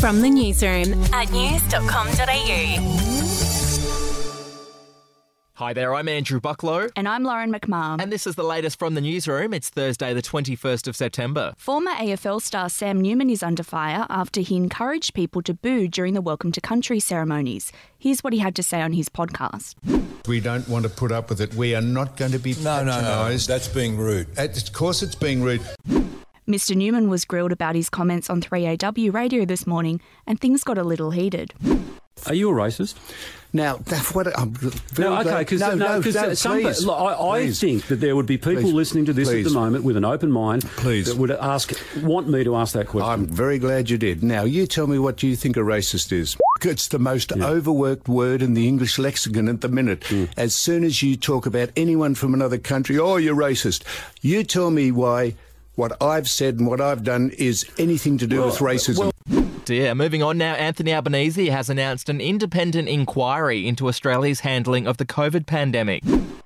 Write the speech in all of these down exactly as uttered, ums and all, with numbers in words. From the newsroom at news dot com dot a u. Hi there, I'm Andrew Bucklow. And I'm Lauren McMahon. And this is the latest from the newsroom. It's Thursday the twenty-first of September. Former A F L star Sam Newman is under fire after he encouraged people to boo during the Welcome to Country ceremonies. Here's what he had to say on his podcast. We don't want to put up with it. We are not going to be patronised. No, no, no, that's being rude. Of course it's being rude. Mister Newman was grilled about his comments on three A W radio this morning, and things got a little heated. Are you a racist? Now, that's what I'm very no, okay, because no, no, no, some please, but, I, I think that there would be people please, listening to this please. at the moment with an open mind please. that would ask, want me to ask that question. I'm very glad you did. Now, you tell me what you think a racist is. It's the most yeah. overworked word in the English lexicon at the minute. Mm. As soon as you talk about anyone from another country, oh, you're racist. You tell me why. What I've said and what I've done is anything to do well, with racism. Well, yeah, moving on now, Anthony Albanese has announced an independent inquiry into Australia's handling of the COVID pandemic.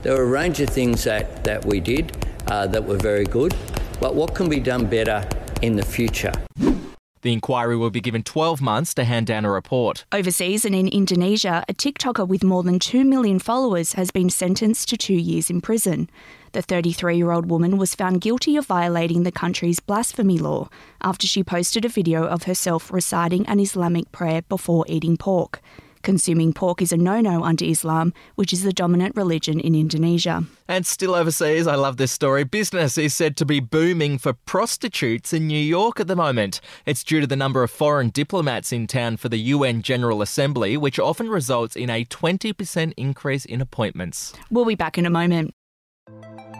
There were a range of things that, that we did uh, that were very good, but what can be done better in the future? The inquiry will be given twelve months to hand down a report. Overseas and in Indonesia, a TikToker with more than two million followers has been sentenced to two years in prison. The thirty-three-year-old woman was found guilty of violating the country's blasphemy law after she posted a video of herself reciting an Islamic prayer before eating pork. Consuming pork is a no-no under Islam, which is the dominant religion in Indonesia. And still overseas, I love this story. Business is said to be booming for prostitutes in New York at the moment. It's due to the number of foreign diplomats in town for the U N General Assembly, which often results in a twenty percent increase in appointments. We'll be back in a moment.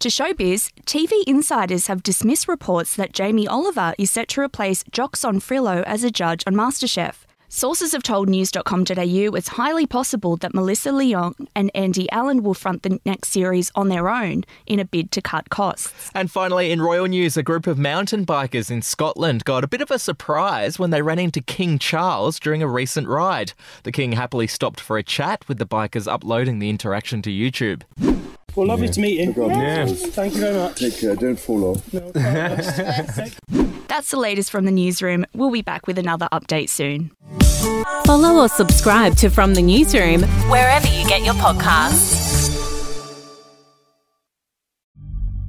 To showbiz, T V insiders have dismissed reports that Jamie Oliver is set to replace Jock Zonfrillo as a judge on MasterChef. Sources have told news dot com dot a u it's highly possible that Melissa Leong and Andy Allen will front the next series on their own in a bid to cut costs. And finally, in royal news, a group of mountain bikers in Scotland got a bit of a surprise when they ran into King Charles during a recent ride. The king happily stopped for a chat, with the bikers uploading the interaction to YouTube. Well, lovely yeah. to meet you. Yeah. Thank you very much. Take care. Don't fall off. No, that's the latest from the newsroom. We'll be back with another update soon. Follow or subscribe to From the Newsroom wherever you get your podcasts.